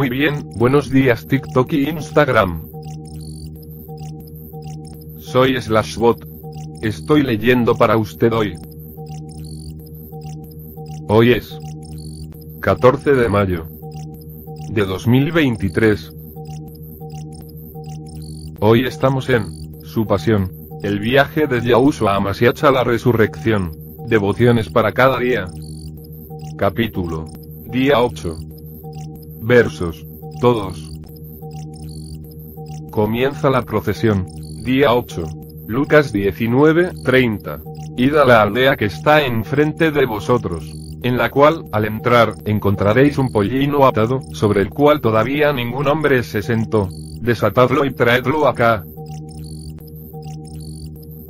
Muy bien, buenos días TikTok y Instagram. Soy Slashbot. Estoy leyendo para usted hoy. Hoy es 14 de mayo de 2023. Hoy estamos en Su pasión, el viaje de Yahushua HaMashiach a la resurrección, devociones para cada día. Capítulo, día 8. Versos, todos. Comienza la procesión, día 8, Lucas 19:30. Id a la aldea que está enfrente de vosotros, en la cual, al entrar, encontraréis un pollino atado, sobre el cual todavía ningún hombre se sentó. Desatadlo y traedlo acá.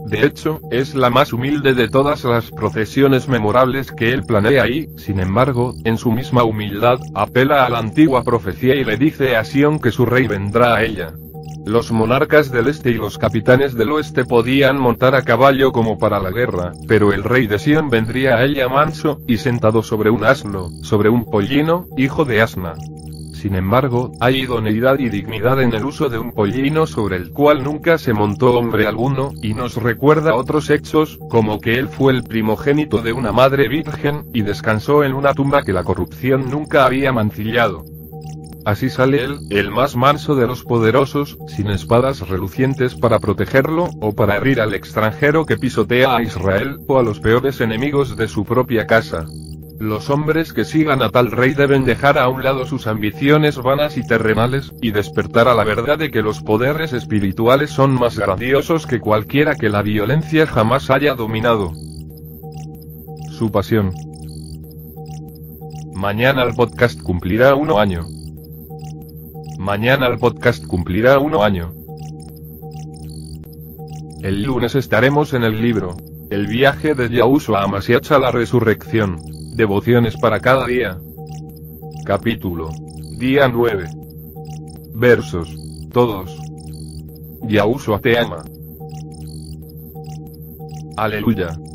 De hecho, es la más humilde de todas las procesiones memorables que él planea y, sin embargo, en su misma humildad, apela a la antigua profecía y le dice a Sión que su rey vendrá a ella. Los monarcas del este y los capitanes del oeste podían montar a caballo como para la guerra, pero el rey de Sión vendría a ella manso, y sentado sobre un asno, sobre un pollino, hijo de asna. Sin embargo, hay idoneidad y dignidad en el uso de un pollino sobre el cual nunca se montó hombre alguno, y nos recuerda otros hechos, como que él fue el primogénito de una madre virgen, y descansó en una tumba que la corrupción nunca había mancillado. Así sale él, el más manso de los poderosos, sin espadas relucientes para protegerlo, o para herir al extranjero que pisotea a Israel, o a los peores enemigos de su propia casa. Los hombres que sigan a tal rey deben dejar a un lado sus ambiciones vanas y terrenales, y despertar a la verdad de que los poderes espirituales son más grandiosos que cualquiera que la violencia jamás haya dominado. Su pasión. Mañana el podcast cumplirá 1 año. Mañana el podcast cumplirá 1 año. El lunes estaremos en el libro, El viaje de Yahushua HaMashiach a la resurrección, devociones para cada día. Capítulo, día 9. Versos, todos. Yahushua te ama. Aleluya.